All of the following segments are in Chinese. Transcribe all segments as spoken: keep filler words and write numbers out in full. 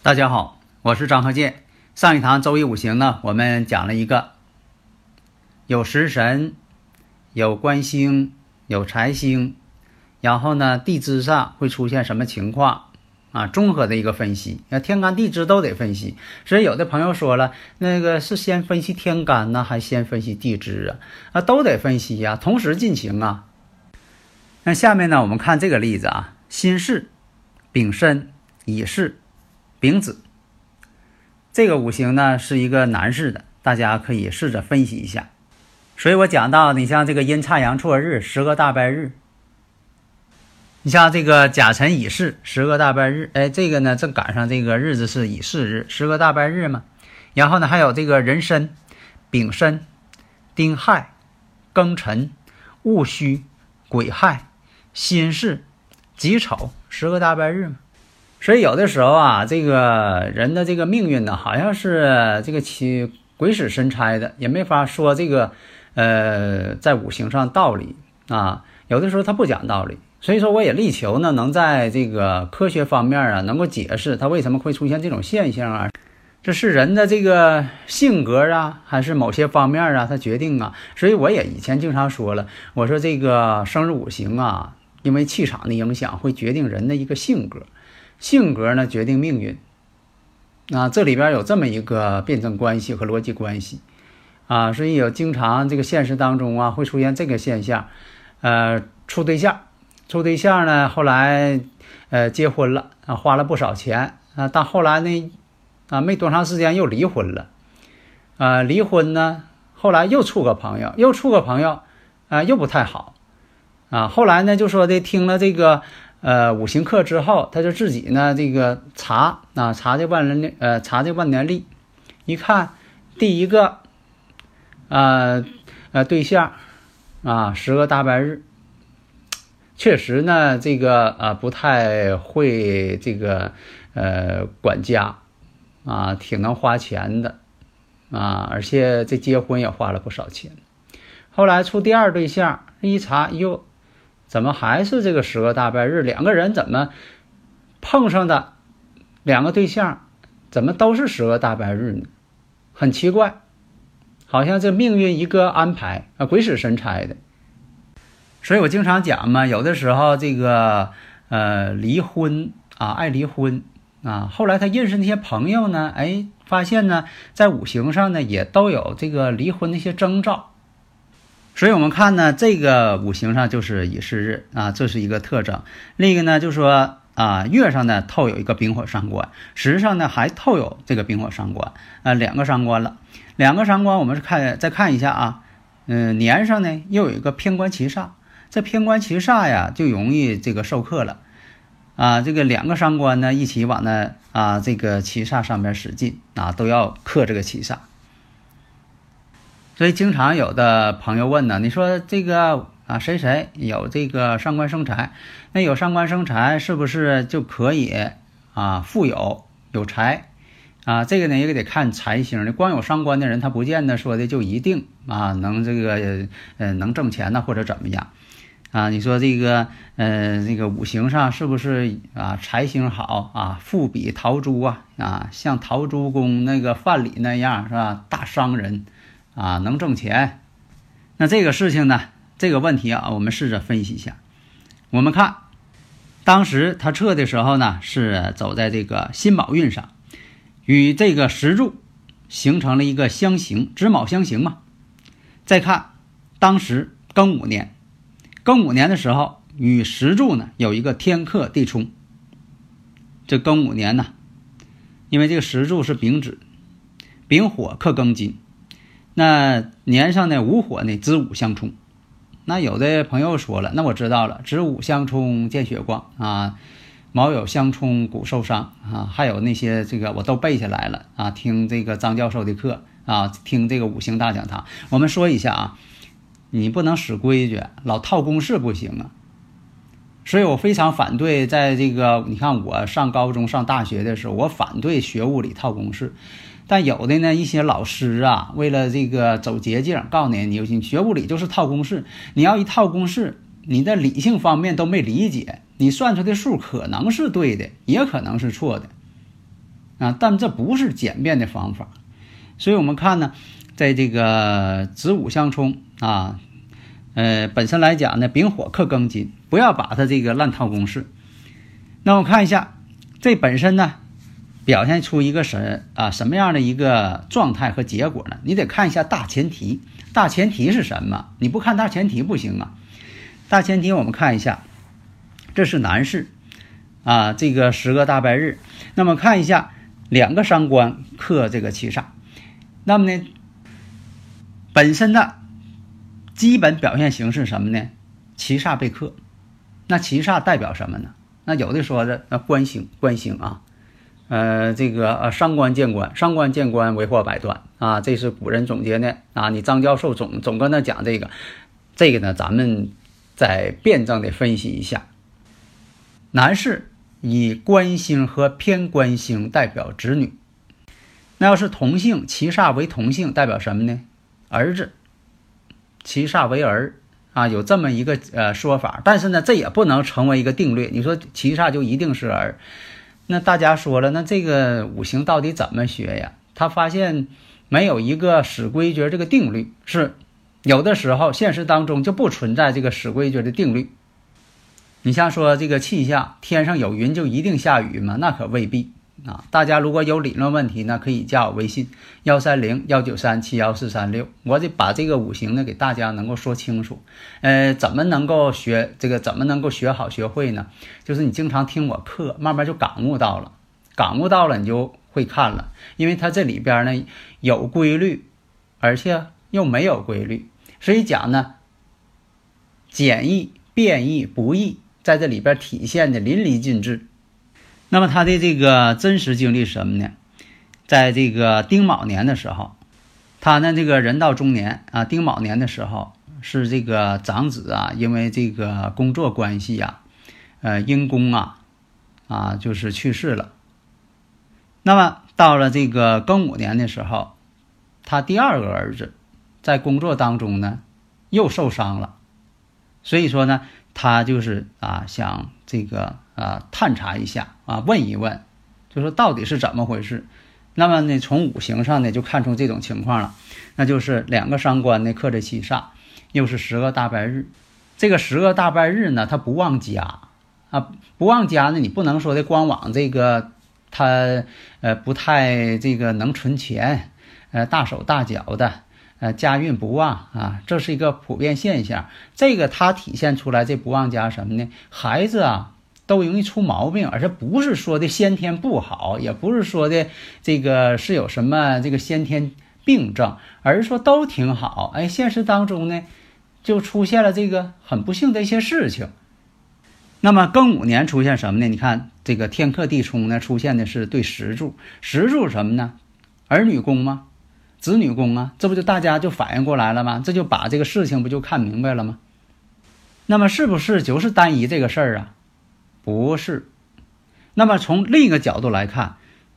大家好，我是张鹤剑。上一堂周易五行呢，我们讲了一个有食神，有官星，有财星，然后呢地支上会出现什么情况啊？综合的一个分析，天干地支都得分析。所以有的朋友说了，那个是先分析天干呢，还先分析地支啊？啊，都得分析呀、啊，同时进行啊。那下面呢，我们看这个例子啊：辛巳、丙申、乙巳、丙子，这个五行呢是一个男士的，大家可以试着分析一下。所以我讲到，你像这个阴差阳错日，十个大败日，你像这个甲辰乙巳，十个大败日，哎，这个呢正赶上这个日子是乙巳日，十个大败日嘛。然后呢还有这个壬申、丙申、丁亥、庚辰、戊戌、癸亥、辛巳、己丑，十个大败日嘛。所以有的时候啊，这个人的这个命运呢，好像是这个其鬼使神差的，也没法说这个呃在五行上道理啊，有的时候他不讲道理。所以说我也力求呢，能在这个科学方面啊，能够解释他为什么会出现这种现象啊，这是人的这个性格啊，还是某些方面啊，他决定啊。所以我也以前经常说了，我说这个生日五行啊，因为气场的影响会决定人的一个性格，性格呢决定命运，啊，这里边有这么一个辩证关系和逻辑关系，啊，所以有经常这个现实当中啊会出现这个现象，呃，处对象，处对象呢后来呃结婚了啊，花了不少钱啊，但后来呢啊没多长时间又离婚了，啊，离婚呢后来又处个朋友，又处个朋友啊又不太好，啊，后来呢就说的听了这个。呃，五行课之后，他就自己呢，这个查啊，查这万年历，呃，查这万年历，一看第一个，呃呃对象啊，十个大白日，确实呢，这个啊不太会这个呃管家啊，挺能花钱的啊，而且这结婚也花了不少钱。后来出第二对象，一查又。怎么还是这个十个大败日？两个人怎么碰上的两个对象，怎么都是十个大败日呢？很奇怪，好像这命运一个安排啊，鬼使神差的。所以我经常讲嘛，有的时候这个呃离婚啊，爱离婚啊，后来他认识那些朋友呢，哎，发现呢，在五行上呢也都有这个离婚的一些征兆。所以我们看呢，这个五行上就是乙巳日啊，这是一个特征。另一个呢，就说啊，月上呢透有一个丙火伤官，时上呢还透有这个丙火伤官，啊，两个伤官了。两个伤官，我们是看再看一下啊，嗯，年上呢又有一个偏官七煞，这偏官七煞呀就容易这个受克了，啊，这个两个伤官呢一起往那啊这个七煞上面使劲啊，都要克这个七煞。所以经常有的朋友问呢，你说这个啊谁谁有这个伤官生财，那有伤官生财是不是就可以啊富有有财啊？这个呢也得看财星的，光有伤官的人他不见得说的就一定啊能这个呃能挣钱呢或者怎么样啊？你说这个呃这个五行上是不是啊财星好啊富比陶朱啊啊像陶朱公那个范蠡那样是吧大商人？啊，能挣钱，那这个事情呢，这个问题啊，我们试着分析一下。我们看，当时他测的时候呢，是走在这个辛卯运上，与这个石柱形成了一个相刑，子卯相刑嘛。再看，当时庚午年，庚午年的时候与石柱呢有一个天克地冲。这庚午年呢，因为这个石柱是丙子，丙火克庚金。那年上呢无火呢子午相冲。那有的朋友说了，那我知道了，子午相冲见血光啊，卯酉相冲骨受伤啊，还有那些这个我都背下来了啊，听这个张教授的课啊，听这个五行大讲堂。我们说一下啊，你不能使规矩，老套公式不行啊。所以我非常反对，在这个你看我上高中上大学的时候，我反对学物理套公式。但有的呢一些老师啊，为了这个走捷径，告诉你你学物理就是套公式，你要一套公式，你的理性方面都没理解，你算出的数可能是对的，也可能是错的啊，但这不是简便的方法。所以我们看呢，在这个子午相冲啊，呃，本身来讲呢，丙火克庚金，不要把它这个烂套公式。那我看一下，这本身呢，表现出一个什啊什么样的一个状态和结果呢？你得看一下大前提，大前提是什么？你不看大前提不行啊。大前提我们看一下，这是男士啊，这个十个大白日。那么看一下，两个伤官克这个七煞，那么呢，本身的基本表现形式什么呢？七煞被克。那七煞代表什么呢？那有的说的那官星，官星啊，呃，这个呃伤官见官，伤官见官为祸百端啊，这是古人总结的啊。你张教授总总跟他讲这个，这个呢，咱们再辩证的分析一下。男士以官星和偏官星代表子女，那要是同性，七煞为同性，代表什么呢？儿子。七煞为儿啊，有这么一个呃说法，但是呢，这也不能成为一个定律。你说七煞就一定是儿，那大家说了，那这个五行到底怎么学呀？他发现没有一个死规矩这个定律，是有的时候现实当中就不存在这个死规矩的定律。你像说这个气象，天上有云就一定下雨吗？那可未必啊。大家如果有理论问题呢，可以加我微信一三零一九三七一四三六，我得把这个五行呢给大家能够说清楚。呃，怎么能够学这个？怎么能够学好学会呢？就是你经常听我课，慢慢就感悟到了，感悟到了你就会看了，因为它这里边呢有规律，而且又没有规律，所以讲呢，简易、变易、不易，在这里边体现的淋漓尽致。那么他的这个真实经历是什么呢？在这个丁卯年的时候，他呢这个人到中年啊，丁卯年的时候是这个长子啊，因为这个工作关系啊，呃因公啊啊就是去世了。那么到了这个庚午年的时候，他第二个儿子在工作当中呢又受伤了，所以说呢，他就是啊想这个。啊，探查一下啊，问一问，就说到底是怎么回事。那么呢，从五行上呢就看出这种情况了，那就是两个伤官呢克着七煞，又是十个大白日。这个十个大白日呢，他不旺家啊，不旺家呢，你不能说的光往这个他呃不太这个能存钱，呃大手大脚的，呃家运不旺啊，这是一个普遍现象。这个它体现出来这不旺家什么呢？孩子啊。都容易出毛病，而且不是说的先天不好，也不是说的这个是有什么这个先天病症，而是说都挺好。哎，现实当中呢，就出现了这个很不幸的一些事情。那么庚午年出现什么呢？你看这个天克地冲呢，出现的是对石柱，石柱什么呢？儿女宫吗？子女宫啊，这不就大家就反应过来了吗？这就把这个事情不就看明白了吗？那么是不是就是单一这个事儿啊？不是。那么从另一个角度来看，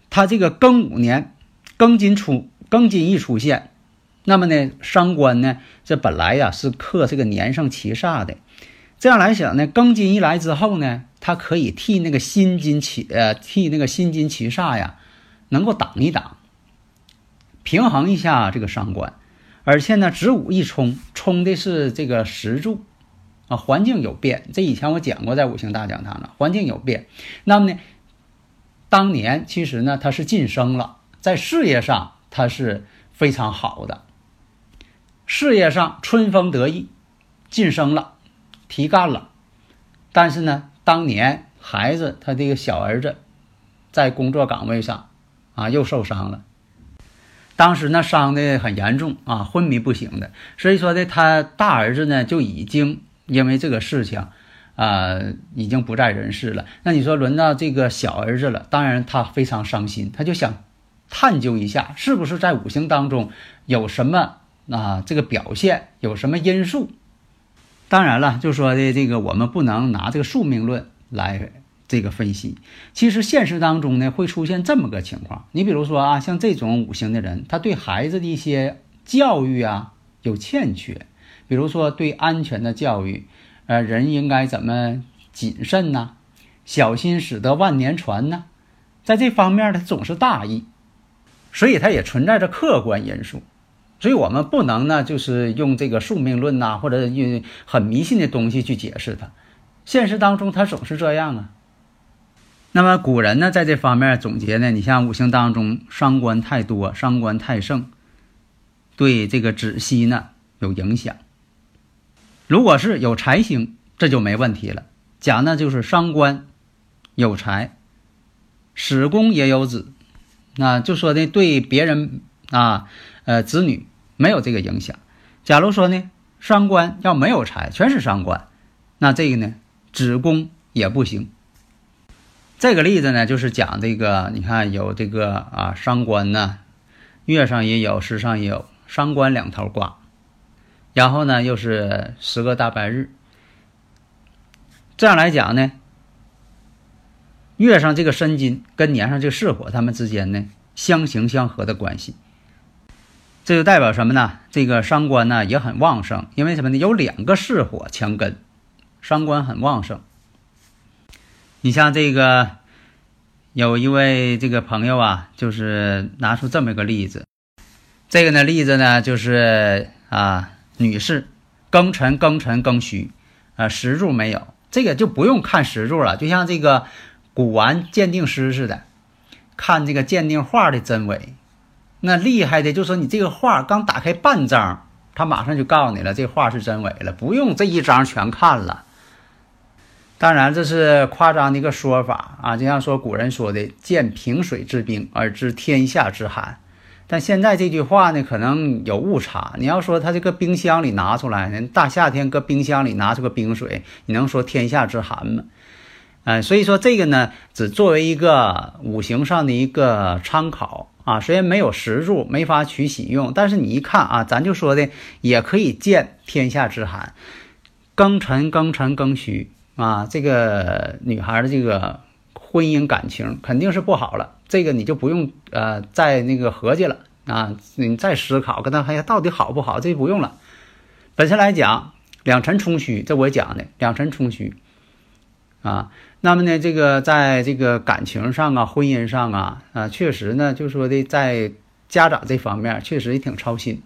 他这个庚午年庚金出，庚金一出现，那么呢伤官呢这本来呀、啊、是克这个年上七煞的，这样来想呢，庚金一来之后呢，他可以替那个辛金七呃替那个辛金七煞呀能够挡一挡，平衡一下这个伤官。而且呢子午一冲，冲的是这个石柱啊，环境有变，这以前我讲过，在五行大讲堂了。环境有变，那么呢，当年其实呢，他是晋升了，在事业上他是非常好的，事业上春风得意，晋升了，提干了。但是呢，当年孩子他这个小儿子，在工作岗位上啊又受伤了。当时呢伤得很严重啊，昏迷不醒的。所以说呢，他大儿子呢就已经因为这个事情呃已经不在人世了。那你说轮到这个小儿子了，当然他非常伤心，他就想探究一下是不是在五行当中有什么啊这个表现，有什么因素。当然了，就说的这个我们不能拿这个宿命论来这个分析。其实现实当中呢会出现这么个情况，你比如说啊，像这种五行的人，他对孩子的一些教育啊有欠缺，比如说对安全的教育，呃，人应该怎么谨慎呢、啊？小心驶得万年船呢、啊？在这方面他总是大意，所以它也存在着客观因素。所以我们不能呢就是用这个宿命论呐、啊，或者用很迷信的东西去解释它。现实当中它总是这样啊。那么古人呢，在这方面总结呢，你像五行当中伤官太多，伤官太盛，对这个子息呢有影响。如果是有财星，这就没问题了。讲呢就是伤官有财，史宫也有子，那就说呢对别人啊，呃子女没有这个影响。假如说呢伤官要没有财，全是伤官，那这个呢子宫也不行。这个例子呢就是讲这个，你看有这个啊伤官呢，月上也有，时上也有，伤官两头挂，然后呢又是十个大白日。这样来讲呢，月上这个申金跟年上这个巳火，他们之间呢相形相合的关系。这就代表什么呢？这个伤官呢也很旺盛，因为什么呢？有两个巳火强根，伤官很旺盛。你像这个有一位这个朋友啊，就是拿出这么一个例子。这个呢例子呢就是啊女士庚辰庚辰庚戌啊，时柱没有，这个就不用看时柱了，就像这个古玩鉴定师似的，看这个鉴定画的真伪。那厉害的就说你这个画刚打开半张，他马上就告诉你了，这画是真伪了，不用这一张全看了。当然这是夸张的一个说法啊，就像说古人说的见萍水之冰而知天下之寒，但现在这句话呢可能有误差。你要说他这个冰箱里拿出来，大夏天搁冰箱里拿出个冰水，你能说天下之寒吗？嗯，所以说这个呢只作为一个五行上的一个参考啊，虽然没有实柱没法取喜用，但是你一看啊，咱就说的也可以见天下之寒。庚辰庚辰庚戌啊，这个女孩的这个婚姻感情肯定是不好了，这个你就不用呃再那个合计了啊，你再思考跟她还到底好不好，这不用了。本身来讲两辰冲虚，这我讲的两辰冲虚啊，那么呢这个在这个感情上啊婚姻上啊啊确实呢就说的在家长这方面确实也挺操心。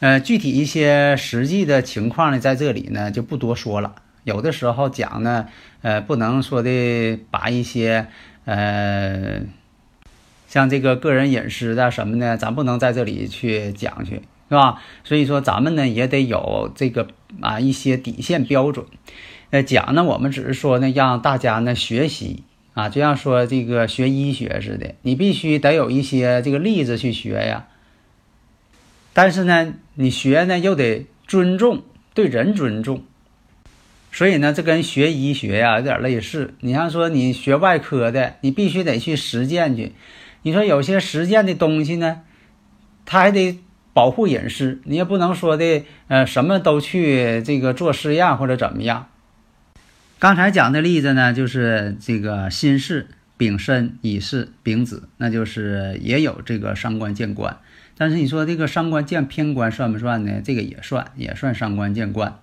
呃具体一些实际的情况呢在这里呢就不多说了。有的时候讲呢，呃，不能说的把一些，呃，像这个个人隐私的什么呢，咱不能在这里去讲去，是吧？所以说咱们呢也得有这个啊一些底线标准。呃，讲呢，我们只是说呢，让大家呢学习啊，就像说这个学医学似的，你必须得有一些这个例子去学呀。但是呢，你学呢又得尊重，对人尊重。所以呢这跟学医学呀、啊、有点类似。你像说你学外科的，你必须得去实践去，你说有些实践的东西呢它还得保护隐私，你也不能说的呃什么都去这个做试验或者怎么样。刚才讲的例子呢就是这个辛巳丙申乙巳丙子，那就是也有这个伤官见官。但是你说这个伤官见偏官算不算呢？这个也算，也算伤官见官。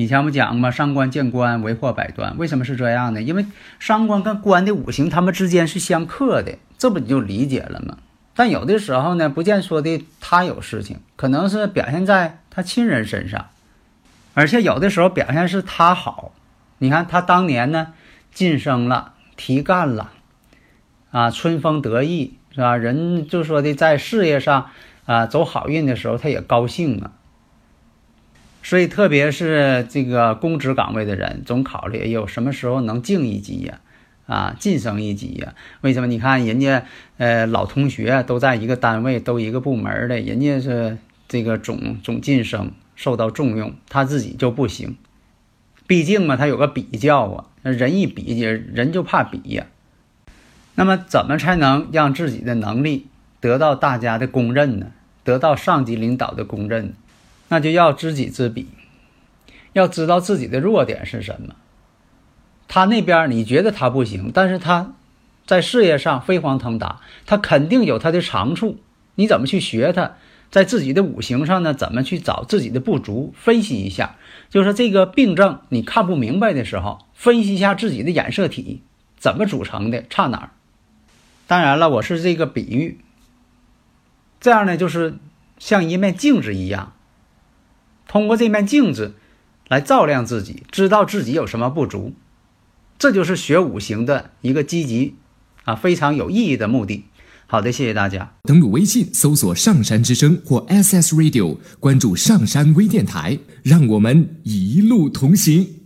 以前我讲嘛，伤官见官，为祸百端。为什么是这样呢？因为伤官跟官的五行他们之间是相克的，这不你就理解了吗？但有的时候呢不见说的他有事情，可能是表现在他亲人身上，而且有的时候表现是他好。你看他当年呢晋升了提干了啊，春风得意，是吧？人就说的在事业上啊走好运的时候他也高兴啊。所以特别是这个公职岗位的人，总考虑哎呦什么时候能晋一级呀、啊啊，晋升一级呀、啊。为什么？你看人家呃老同学都在一个单位，都一个部门的，人家是这个总总晋升，受到重用，他自己就不行。毕竟嘛，他有个比较啊，人一比，人就怕比呀、啊。那么，怎么才能让自己的能力得到大家的公认呢？得到上级领导的公认，那就要知己知彼，要知道自己的弱点是什么。他那边你觉得他不行，但是他在事业上飞黄腾达，他肯定有他的长处，你怎么去学他？在自己的五行上呢，怎么去找自己的不足？分析一下，就是这个病症你看不明白的时候，分析一下自己的染色体怎么组成的，差哪儿。当然了，我是这个比喻，这样呢，就是像一面镜子一样，通过这面镜子来照亮自己，知道自己有什么不足。这就是学五行的一个积极啊，非常有意义的目的。好的，谢谢大家。登录微信搜索上山之声或 S S Radio， 关注上山微电台，让我们一路同行。